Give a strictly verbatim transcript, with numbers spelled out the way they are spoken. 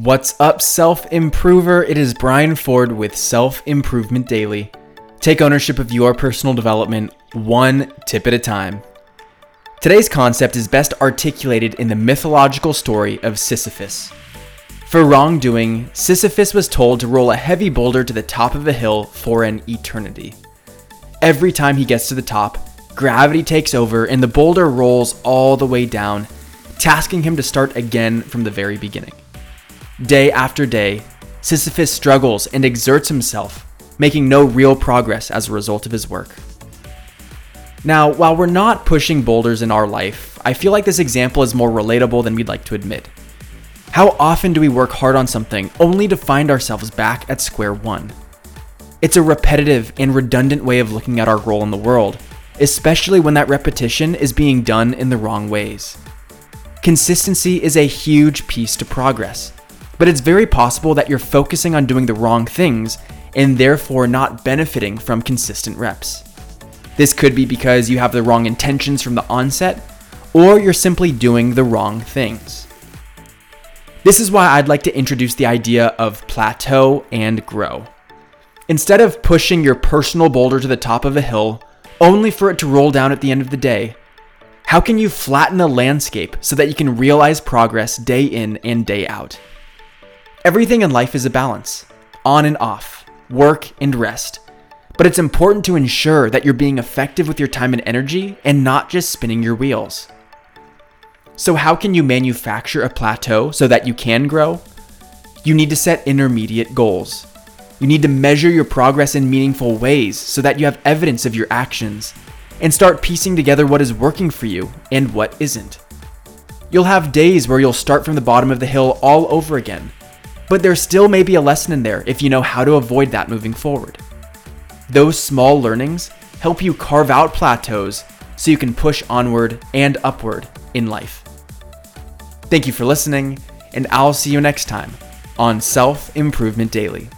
What's up, self-improver? It is Brian Ford with Self-Improvement Daily. Take ownership of your personal development one tip at a time. Today's concept is best articulated in the mythological story of Sisyphus. For wrongdoing, Sisyphus was told to roll a heavy boulder to the top of a hill for an eternity. Every time he gets to the top, gravity takes over and the boulder rolls all the way down, tasking him to start again from the very beginning. Day after day, Sisyphus struggles and exerts himself, making no real progress as a result of his work. Now, while we're not pushing boulders in our life, I feel like this example is more relatable than we'd like to admit. How often do we work hard on something only to find ourselves back at square one? It's a repetitive and redundant way of looking at our role in the world, especially when that repetition is being done in the wrong ways. Consistency is a huge piece to progress. But it's very possible that you're focusing on doing the wrong things and therefore not benefiting from consistent reps. This could be because you have the wrong intentions from the onset, or you're simply doing the wrong things. This is why I'd like to introduce the idea of plateau and grow. Instead of pushing your personal boulder to the top of a hill, only for it to roll down at the end of the day, how can you flatten the landscape so that you can realize progress day in and day out? Everything in life is a balance, on and off, work and rest. But it's important to ensure that you're being effective with your time and energy and not just spinning your wheels. So how can you manufacture a plateau so that you can grow? You need to set intermediate goals. You need to measure your progress in meaningful ways so that you have evidence of your actions and start piecing together what is working for you and what isn't. You'll have days where you'll start from the bottom of the hill all over again, but there still may be a lesson in there if you know how to avoid that moving forward. Those small learnings help you carve out plateaus so you can push onward and upward in life. Thank you for listening, and I'll see you next time on Self-Improvement Daily.